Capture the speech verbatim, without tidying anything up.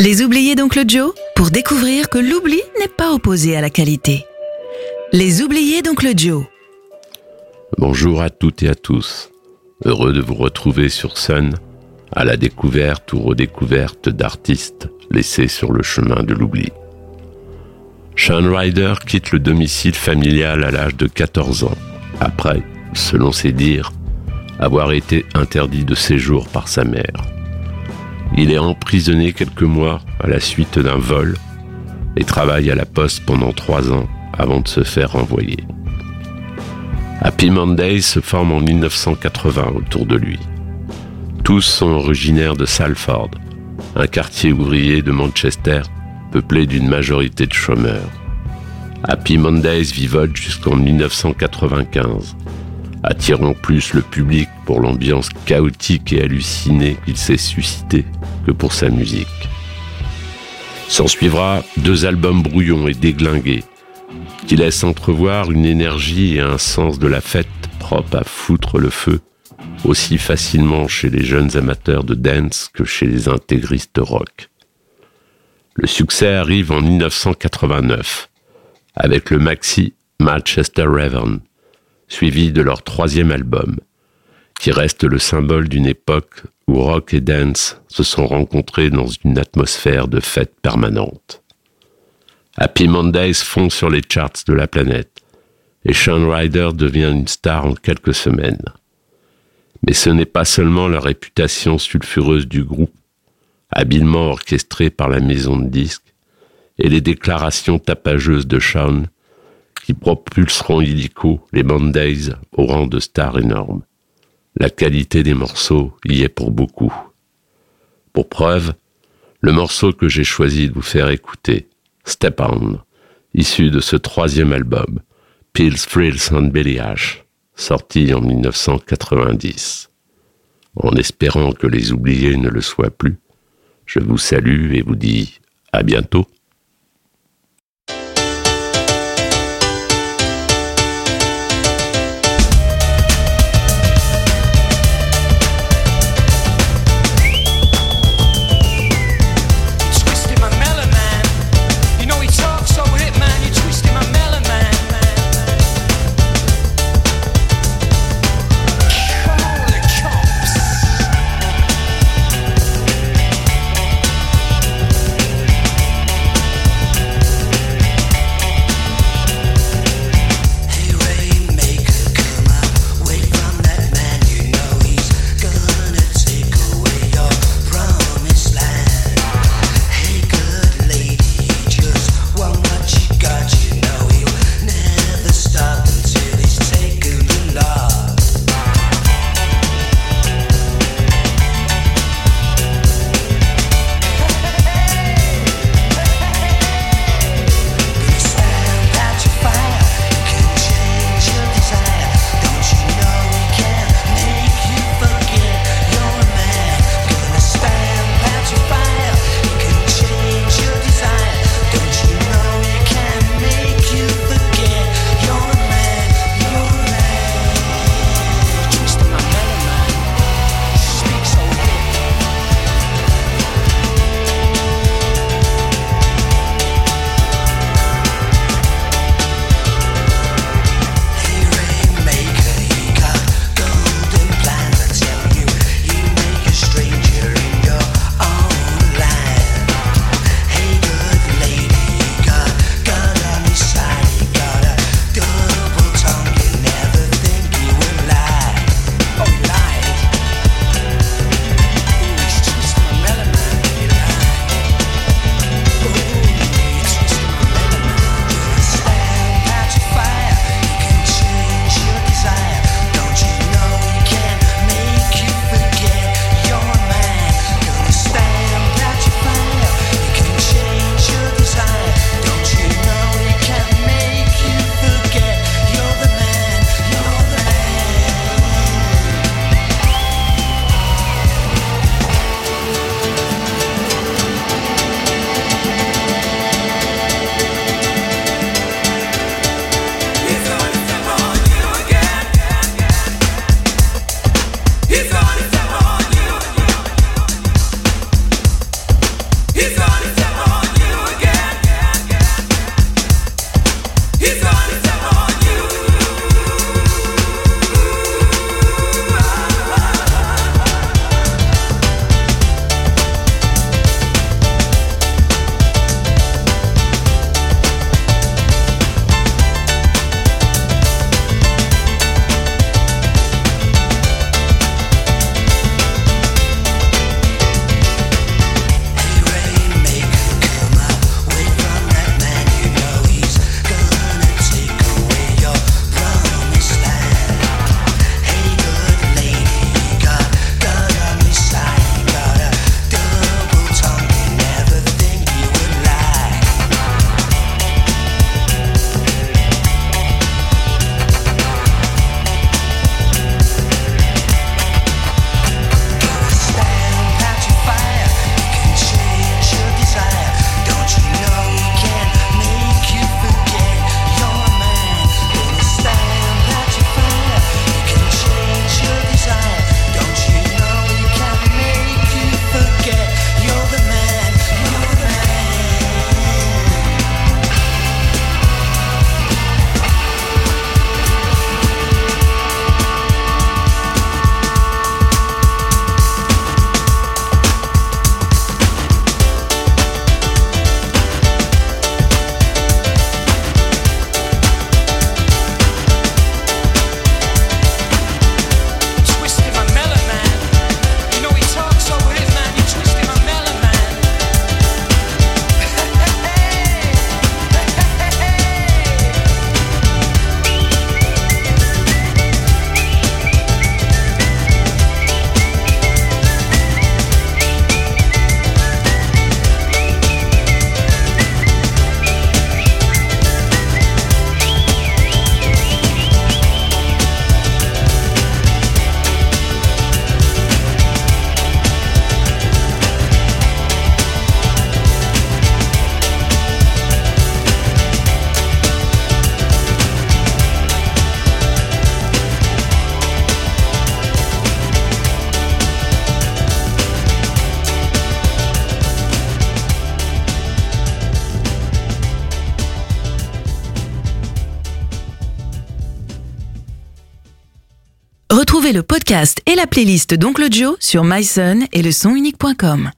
Les Oubliés d'Oncle Jo, pour découvrir que l'oubli n'est pas opposé à la qualité. Les Oubliés d'Oncle Jo. Bonjour à toutes et à tous. Heureux de vous retrouver sur Sun, à la découverte ou redécouverte d'artistes laissés sur le chemin de l'oubli. Shaun Ryder quitte le domicile familial à l'âge de quatorze ans, après, selon ses dires, avoir été interdit de séjour par sa mère. Il est emprisonné quelques mois à la suite d'un vol et travaille à la poste pendant trois ans avant de se faire renvoyer. Happy Mondays se forme en mille neuf cent quatre-vingts autour de lui. Tous sont originaires de Salford, un quartier ouvrier de Manchester peuplé d'une majorité de chômeurs. Happy Mondays vivote jusqu'en mille neuf cent quatre-vingt-quinze, attirant plus le public pour l'ambiance chaotique et hallucinée qu'il s'est suscitée que pour sa musique. S'en suivra deux albums brouillons et déglingués, qui laissent entrevoir une énergie et un sens de la fête propre à foutre le feu, aussi facilement chez les jeunes amateurs de dance que chez les intégristes rock. Le succès arrive en mille neuf cent quatre-vingt-neuf, avec le maxi Manchester Raven, suivi de leur troisième album, qui reste le symbole d'une époque où rock et dance se sont rencontrés dans une atmosphère de fête permanente. Happy Mondays fond sur les charts de la planète, et Shaun Ryder devient une star en quelques semaines. Mais ce n'est pas seulement la réputation sulfureuse du groupe, habilement orchestrée par la maison de disques, et les déclarations tapageuses de Shaun, qui propulseront illico les Mondays au rang de stars énormes. La qualité des morceaux y est pour beaucoup. Pour preuve, le morceau que j'ai choisi de vous faire écouter, Step On, issu de ce troisième album, Pills, Frills and Hatch, sorti en mille neuf cent quatre-vingt-dix. En espérant que les oubliés ne le soient plus, je vous salue et vous dis à bientôt. Retrouvez le podcast et la playlist d'Oncle Jo sur Myson et le son unique point com.